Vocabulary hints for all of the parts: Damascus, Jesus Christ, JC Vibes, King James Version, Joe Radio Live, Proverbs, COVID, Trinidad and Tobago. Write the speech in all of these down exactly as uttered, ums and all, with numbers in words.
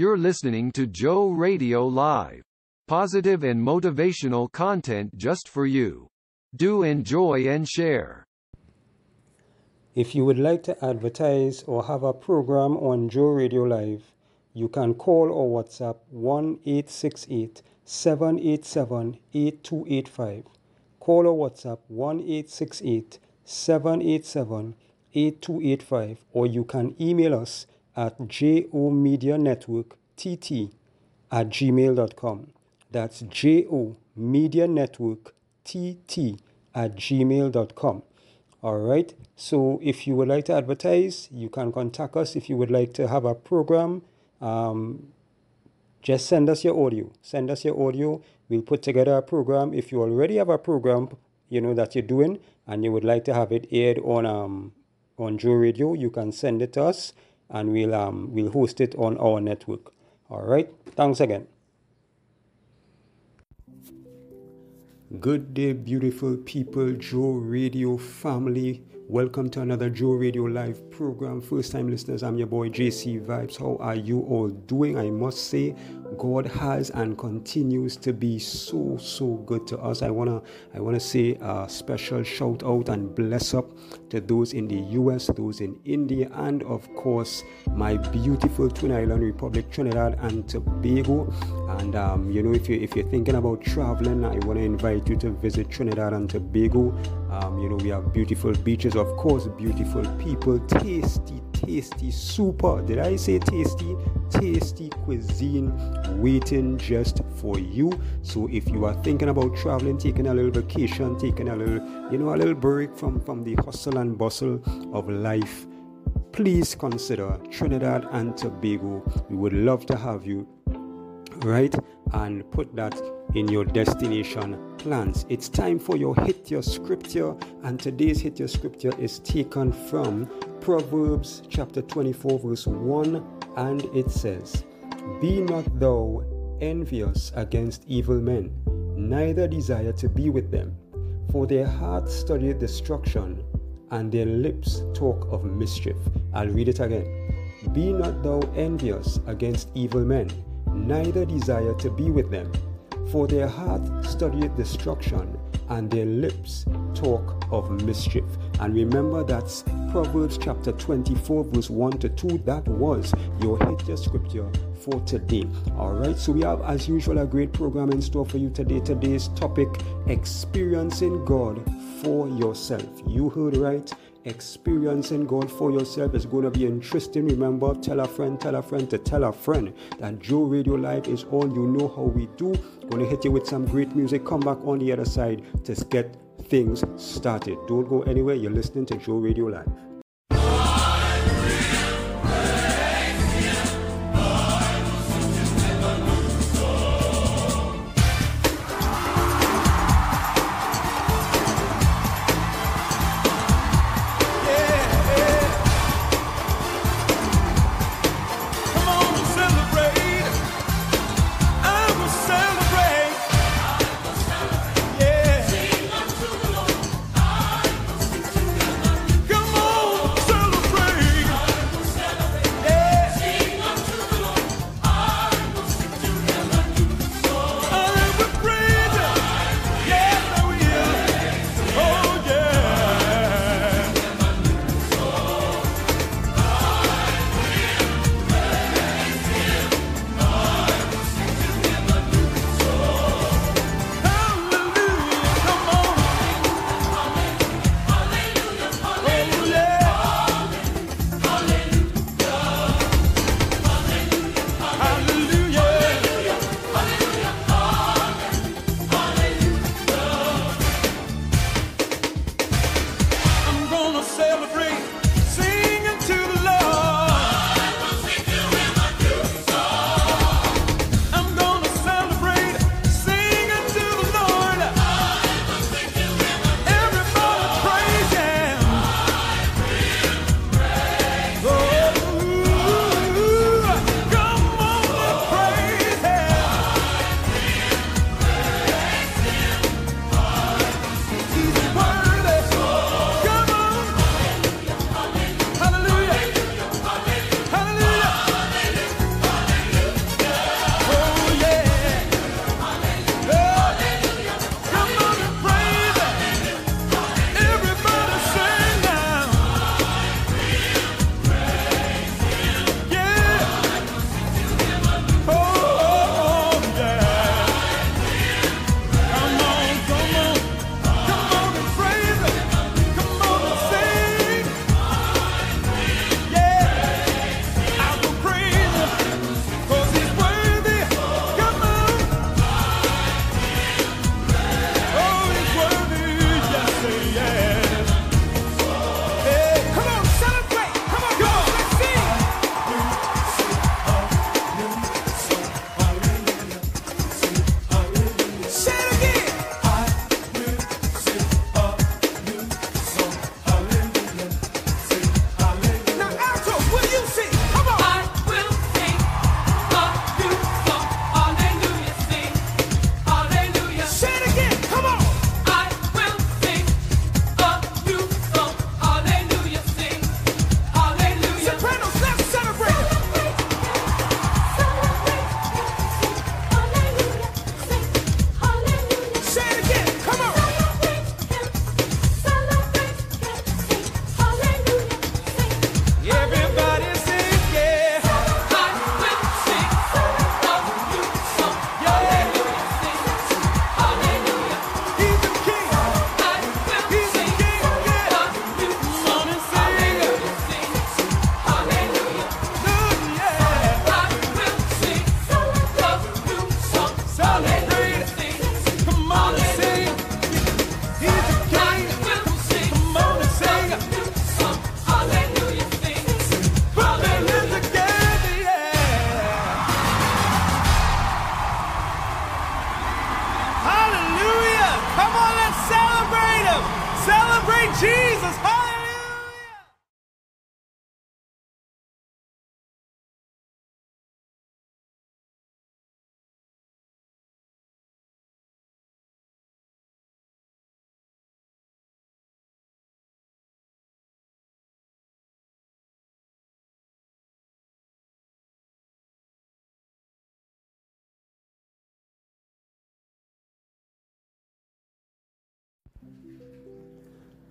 You're listening to Joe Radio Live. Positive and motivational content just for you. Do enjoy and share. If you would like to advertise or have a program on Joe Radio Live, you can call or WhatsApp one eight six eight, seven eight seven, eight two eight five. Call or WhatsApp one eight six eight, seven eight seven, eight two eight five, or you can email us at jo media network t t at gmail dot com. That's jo media network t t at gmail dot com. All right. So if you would like to advertise, you can contact us. If you would like to have a program, um, just send us your audio. Send us your audio. We'll put together a program. If you already have a program, you know, that you're doing and you would like to have it aired on um on Joe Radio, you can send it to us and we'll um we'll host it on our network. All right. Thanks again. Good day, beautiful people, Joe Radio family. Welcome to another Joe Radio Live program. First time listeners, I'm your boy J C Vibes. How are you all doing? I must say, God has and continues to be so, so good to us. I wanna, I wanna say a special shout out and bless up to those in the U S, those in India, and of course, my beautiful Twin Island Republic, Trinidad and Tobago. And um, you know, if you if you're thinking about traveling, I wanna invite you to visit Trinidad and Tobago. Um, you know, we have beautiful beaches. Of course, beautiful people, tasty, tasty, super, did I say tasty? Tasty cuisine waiting just for you. So if you are thinking about traveling, taking a little vacation, taking a little, you know, a little break from, from the hustle and bustle of life, please consider Trinidad and Tobago. We would love to have you, right? And put that in your destination plans. It's time for your Hit Your Scripture, and today's Hit Your Scripture is taken from Proverbs chapter twenty-four verse one, and it says, "Be not thou envious against evil men, neither desire to be with them, for their hearts study destruction, and their lips talk of mischief." I'll read it again. "Be not thou envious against evil men, neither desire to be with them, for their heart studieth destruction, and their lips talk of mischief." And remember, that's Proverbs chapter twenty-four, verse one to two. That was your Hit Your Scripture for today. All right, so we have, as usual, a great program in store for you today. Today's topic, experiencing God for yourself. You heard right. Experiencing God for yourself is going to be interesting. Remember, tell a friend, tell a friend to tell a friend that Joe Radio Live is all you know how we do. Going to hit you with some great music. Come back on the other side to get things started. Don't go anywhere. You're listening to Joe Radio Live. Come on!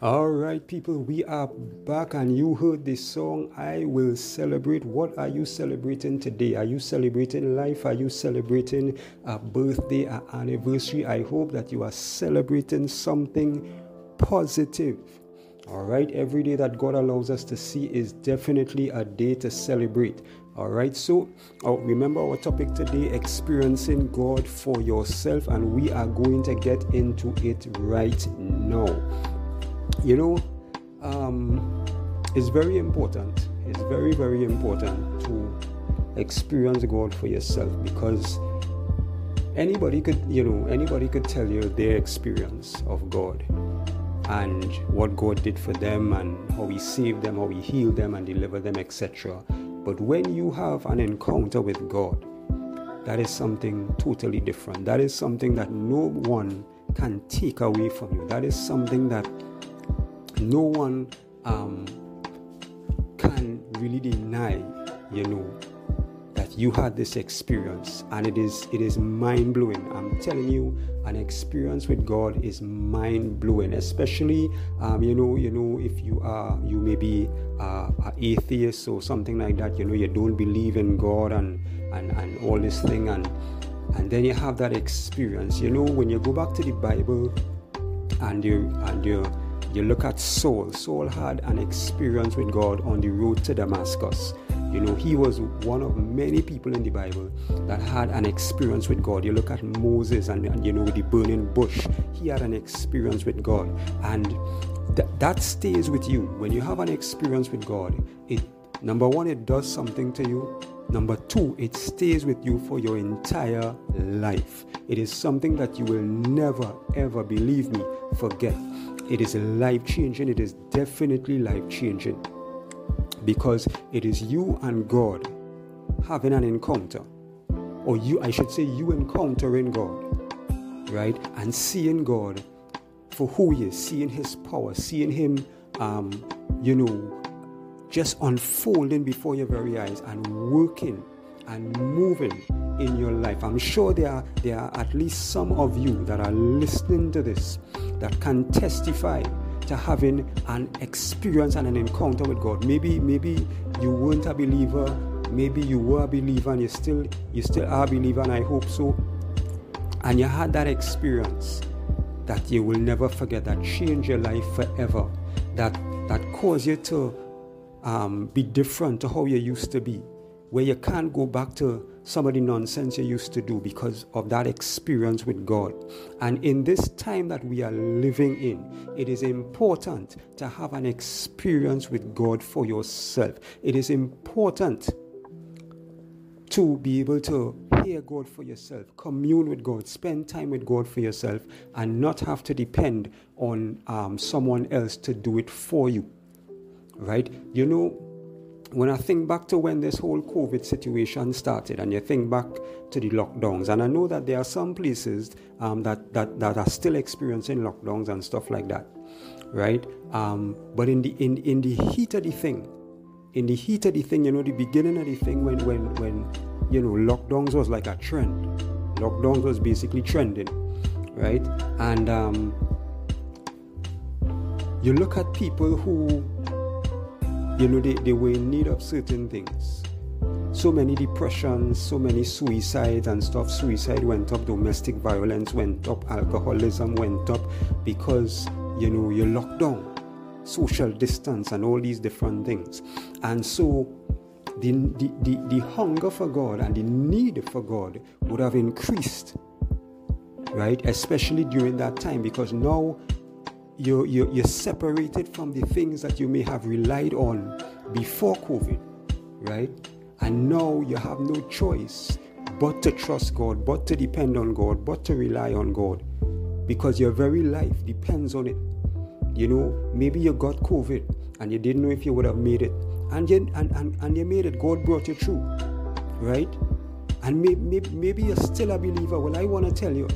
All right, people, we are back, and you heard the song, I Will Celebrate. What are you celebrating today? Are you celebrating life? Are you celebrating a birthday, an anniversary? I hope that you are celebrating something positive. All right, every day that God allows us to see is definitely a day to celebrate. All right, so uh, remember our topic today, experiencing God for yourself, and we are going to get into it right now. You know, um, it's very important, it's very, very important to experience God for yourself, because anybody could, you know, anybody could tell you their experience of God and what God did for them and how He saved them, how He healed them and delivered them, et cetera. But when you have an encounter with God, that is something totally different. That is something that no one can take away from you. That is something that no one um, can really deny, you know, that you had this experience, and it is it is mind-blowing. I'm telling you, an experience with God is mind-blowing, especially, um, you know, you know, if you are, you may be uh, an atheist or something like that, you know, you don't believe in God and, and, and all this thing, and, and then you have that experience. You know, when you go back to the Bible and you, and you, You look at Saul. Saul had an experience with God on the road to Damascus. You know, he was one of many people in the Bible that had an experience with God. You look at Moses and, and you know, the burning bush. He had an experience with God. And th- that stays with you. When you have an experience with God, it, number one, it does something to you. Number two, it stays with you for your entire life. It is something that you will never, ever, believe me, forget. It is life-changing. It is definitely life-changing, because it is you and God having an encounter, or you, I should say, you encountering God, right? And seeing God for who He is, seeing His power, seeing Him, um, you know, just unfolding before your very eyes and working and moving in your life. I'm sure there are, there are at least some of you that are listening to this that can testify to having an experience and an encounter with God. Maybe, maybe you weren't a believer, maybe you were a believer, and you still, you still are a believer, and I hope so. And you had that experience that you will never forget, that changed your life forever, that that caused you to um, be different to how you used to be, where you can't go back to some of the nonsense you used to do because of that experience with God. And in this time that we are living in, it is important to have an experience with God for yourself. It is important to be able to hear God for yourself, commune with God, spend time with God for yourself, and not have to depend on um, someone else to do it for you, right? You know, when I think back to when this whole COVID situation started, and you think back to the lockdowns, and I know that there are some places um, that, that, that are still experiencing lockdowns and stuff like that, right? Um, but in the in, in the heat of the thing, in the heat of the thing, you know, the beginning of the thing, when when when you know, lockdowns was like a trend, lockdowns was basically trending, right? And um, you look at people who, you know, they, they were in need of certain things. So many depressions, so many suicides and stuff. Suicide went up, domestic violence went up, alcoholism went up, because, you know, you're locked down. Social distance and all these different things. And so the, the, the, the hunger for God and the need for God would have increased, right? Especially during that time, because now You, you, you're separated from the things that you may have relied on before COVID, right? And now you have no choice but to trust God, but to depend on God, but to rely on God, because your very life depends on it. You know, maybe you got COVID and you didn't know if you would have made it. And you, and, and, and you made it. God brought you through, right? And maybe, maybe, maybe you're still a believer. Well, I want to tell you,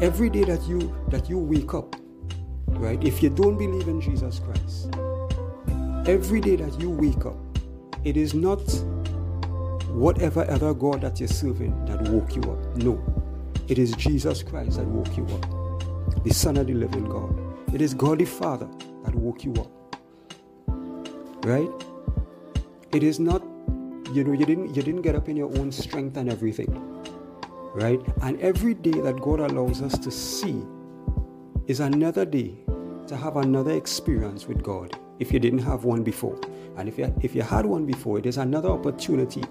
every day that you that you wake up, right? If you don't believe in Jesus Christ, every day that you wake up, it is not whatever other God that you're serving that woke you up. No, it is Jesus Christ that woke you up, the Son of the living God. It is God the Father that woke you up, right? It is not, you know, you didn't you didn't get up in your own strength and everything, right? And every day that God allows us to see is another day to have another experience with God if you didn't have one before. And if you, if you had one before, it is another opportunity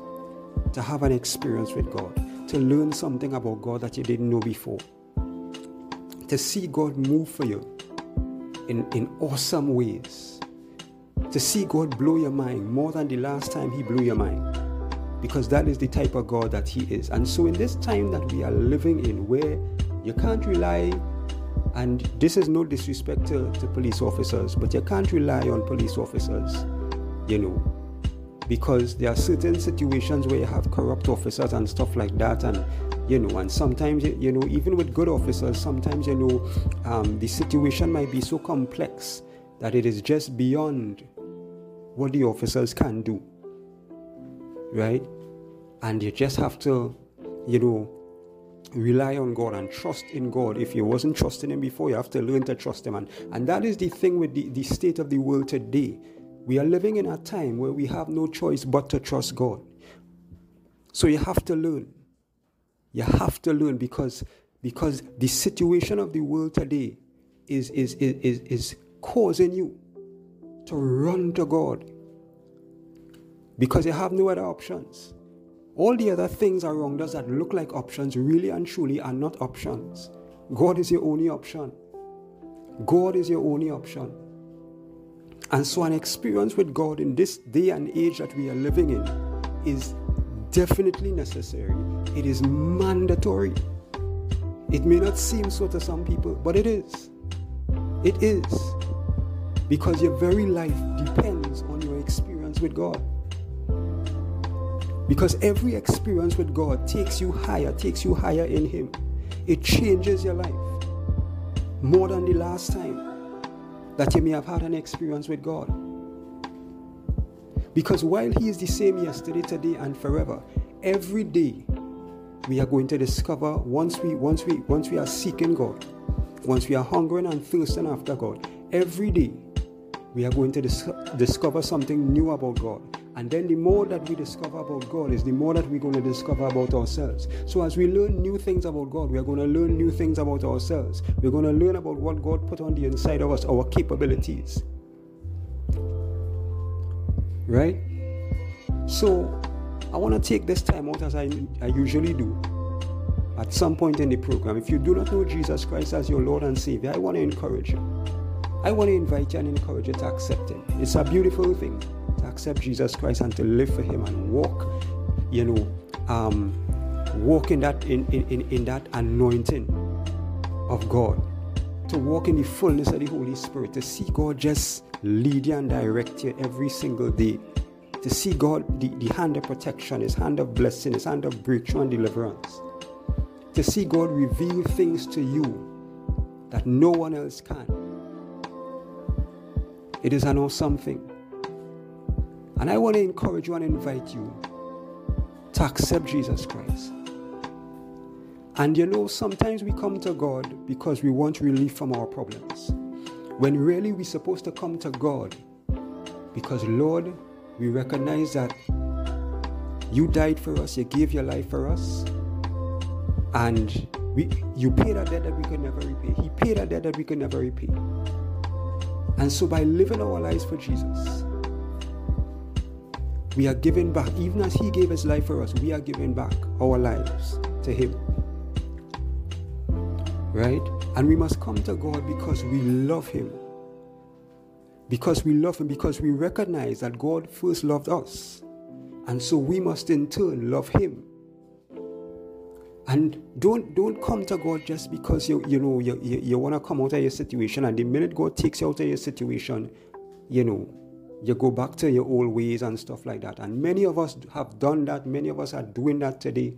to have an experience with God, to learn something about God that you didn't know before, to see God move for you in, in awesome ways, to see God blow your mind more than the last time he blew your mind, because that is the type of God that he is. And so in this time that we are living in, where you can't rely, and this is no disrespect to, to police officers, but you can't rely on police officers, you know, because there are certain situations where you have corrupt officers and stuff like that. And, you know, and sometimes, you know, even with good officers, sometimes, you know, um, the situation might be so complex that it is just beyond what the officers can do, right? And you just have to, you know, rely on God and trust in God. If you wasn't trusting him before, you have to learn to trust him. And, and that is the thing with the, the state of the world today. We are living in a time where we have no choice but to trust God. So you have to learn. You have to learn because, because the situation of the world today is, is, is, is, is causing you to run to God, because you have no other options. All the other things around us that look like options really and truly are not options. God is your only option. God is your only option. And so an experience with God in this day and age that we are living in is definitely necessary. It is mandatory. It may not seem so to some people, but it is. It is. Because your very life depends on your experience with God. Because every experience with God takes you higher, takes you higher in him. It changes your life more than the last time that you may have had an experience with God. Because while he is the same yesterday, today, and forever, every day we are going to discover, once we once we once we are seeking God, once we are hungering and thirsting after God, every day we are going to dis- discover something new about God. And then the more that we discover about God is the more that we're going to discover about ourselves. So as we learn new things about God, we're going to learn new things about ourselves. We're going to learn about what God put on the inside of us, our capabilities. Right? So I want to take this time out, as I, I usually do, at some point in the program. If you do not know Jesus Christ as your Lord and Savior, I want to encourage you. I want to invite you and encourage you to accept him. It's a beautiful thing to accept Jesus Christ and to live for him and walk, you know, um, walk in that in, in, in that anointing of God, to walk in the fullness of the Holy Spirit, to see God just lead you and direct you every single day, to see God, the, the hand of protection, his hand of blessing, his hand of breakthrough and deliverance, to see God reveal things to you that no one else can. It is an awesome thing. And I want to encourage you and invite you to accept Jesus Christ. And you know, sometimes we come to God because we want relief from our problems, when really we're supposed to come to God because, Lord, we recognize that you died for us, you gave your life for us, and we, you paid a debt that we could never repay. He paid a debt that we could never repay. And so by living our lives for Jesus, we are giving back. Even as he gave his life for us, we are giving back our lives to him. Right? And we must come to God because we love him. Because we love him, because we recognize that God first loved us. And so we must in turn love him. And don't don't come to God just because you you know you, you, you want to come out of your situation, and the minute God takes you out of your situation, you know, you go back to your old ways and stuff like that. And many of us have done that. Many of us are doing that today.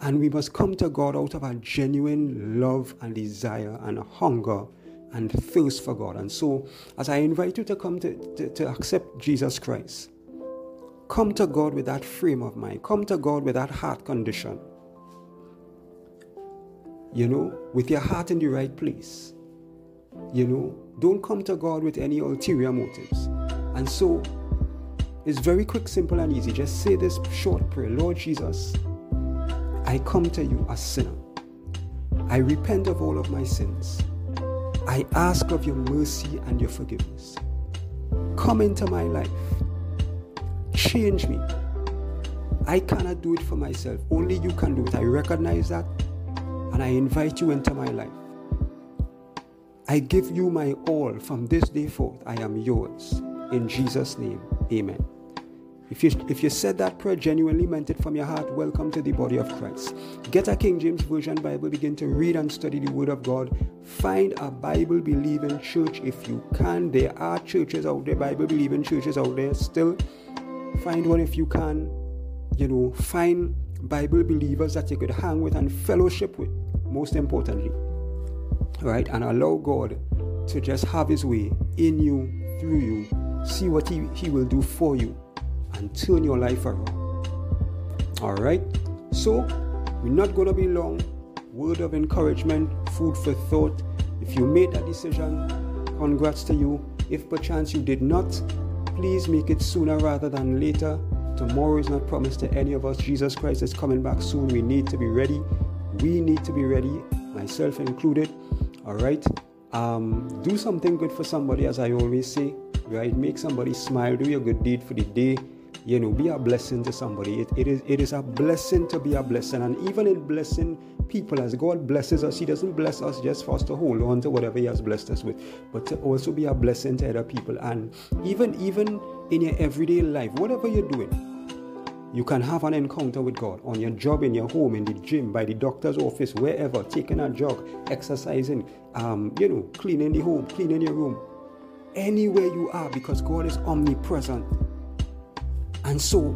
And we must come to God out of a genuine love and desire and hunger and thirst for God. And so, as I invite you to come to, to, to accept Jesus Christ, come to God with that frame of mind. Come to God with that heart condition. You know, with your heart in the right place. You know, don't come to God with any ulterior motives. And so, it's very quick, simple, and easy. Just say this short prayer. Lord Jesus, I come to you a sinner. I repent of all of my sins. I ask of your mercy and your forgiveness. Come into my life. Change me. I cannot do it for myself. Only you can do it. I recognize that, and I invite you into my life. I give you my all. From this day forth, I am yours. In Jesus' name, amen. If you, if you said that prayer, genuinely meant it from your heart, welcome to the body of Christ. Get a King James Version Bible, begin to read and study the Word of God. Find a Bible-believing church if you can. There are churches out there, Bible-believing churches out there still. Find one if you can. You know, find Bible believers that you could hang with and fellowship with, most importantly. Right? And allow God to just have His way in you, through you. See what He, he will do for you and turn your life around. Alright? So, we're not going to be long. Word of encouragement, food for thought. If you made that decision, congrats to you. If perchance you did not, please make it sooner rather than later. Tomorrow is not promised to any of us. Jesus Christ is coming back soon. We need to be ready. We need to be ready, myself included. All right? Um, do something good for somebody, as I always say. Right? Make somebody smile. Do your good deed for the day. You know, be a blessing to somebody. It, it is it is a blessing to be a blessing. And even in blessing people, as God blesses us, He doesn't bless us just for us to hold on to whatever He has blessed us with, but to also be a blessing to other people. And even even in your everyday life, whatever you're doing, you can have an encounter with God on your job, in your home, in the gym, by the doctor's office, wherever, taking a jog, exercising, um, you know, cleaning the home, cleaning your room. Anywhere you are, because God is omnipresent. And so,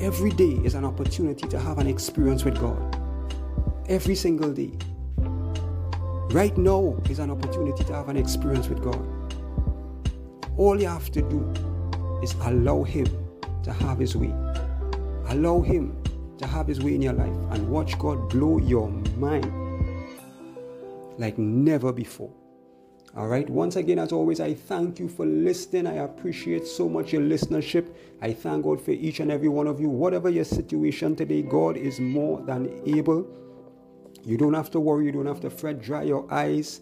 every day is an opportunity to have an experience with God. Every single day. Right now is an opportunity to have an experience with God. All you have to do is allow Him to have His way. Allow Him to have His way in your life and watch God blow your mind like never before. All right. Once again, as always, I thank you for listening. I appreciate so much your listenership. I thank God for each and every one of you. Whatever your situation today, God is more than able. You don't have to worry. You don't have to fret. Dry your eyes.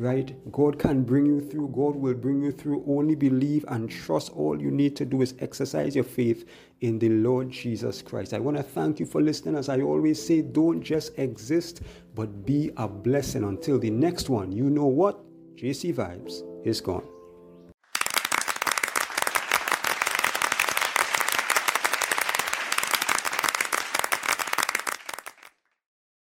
Right? God can bring you through. God will bring you through. Only believe and trust. All you need to do is exercise your faith in the Lord Jesus Christ. I want to thank you for listening. As I always say, don't just exist, but be a blessing. Until the next one, you know what? J C Vibes is gone.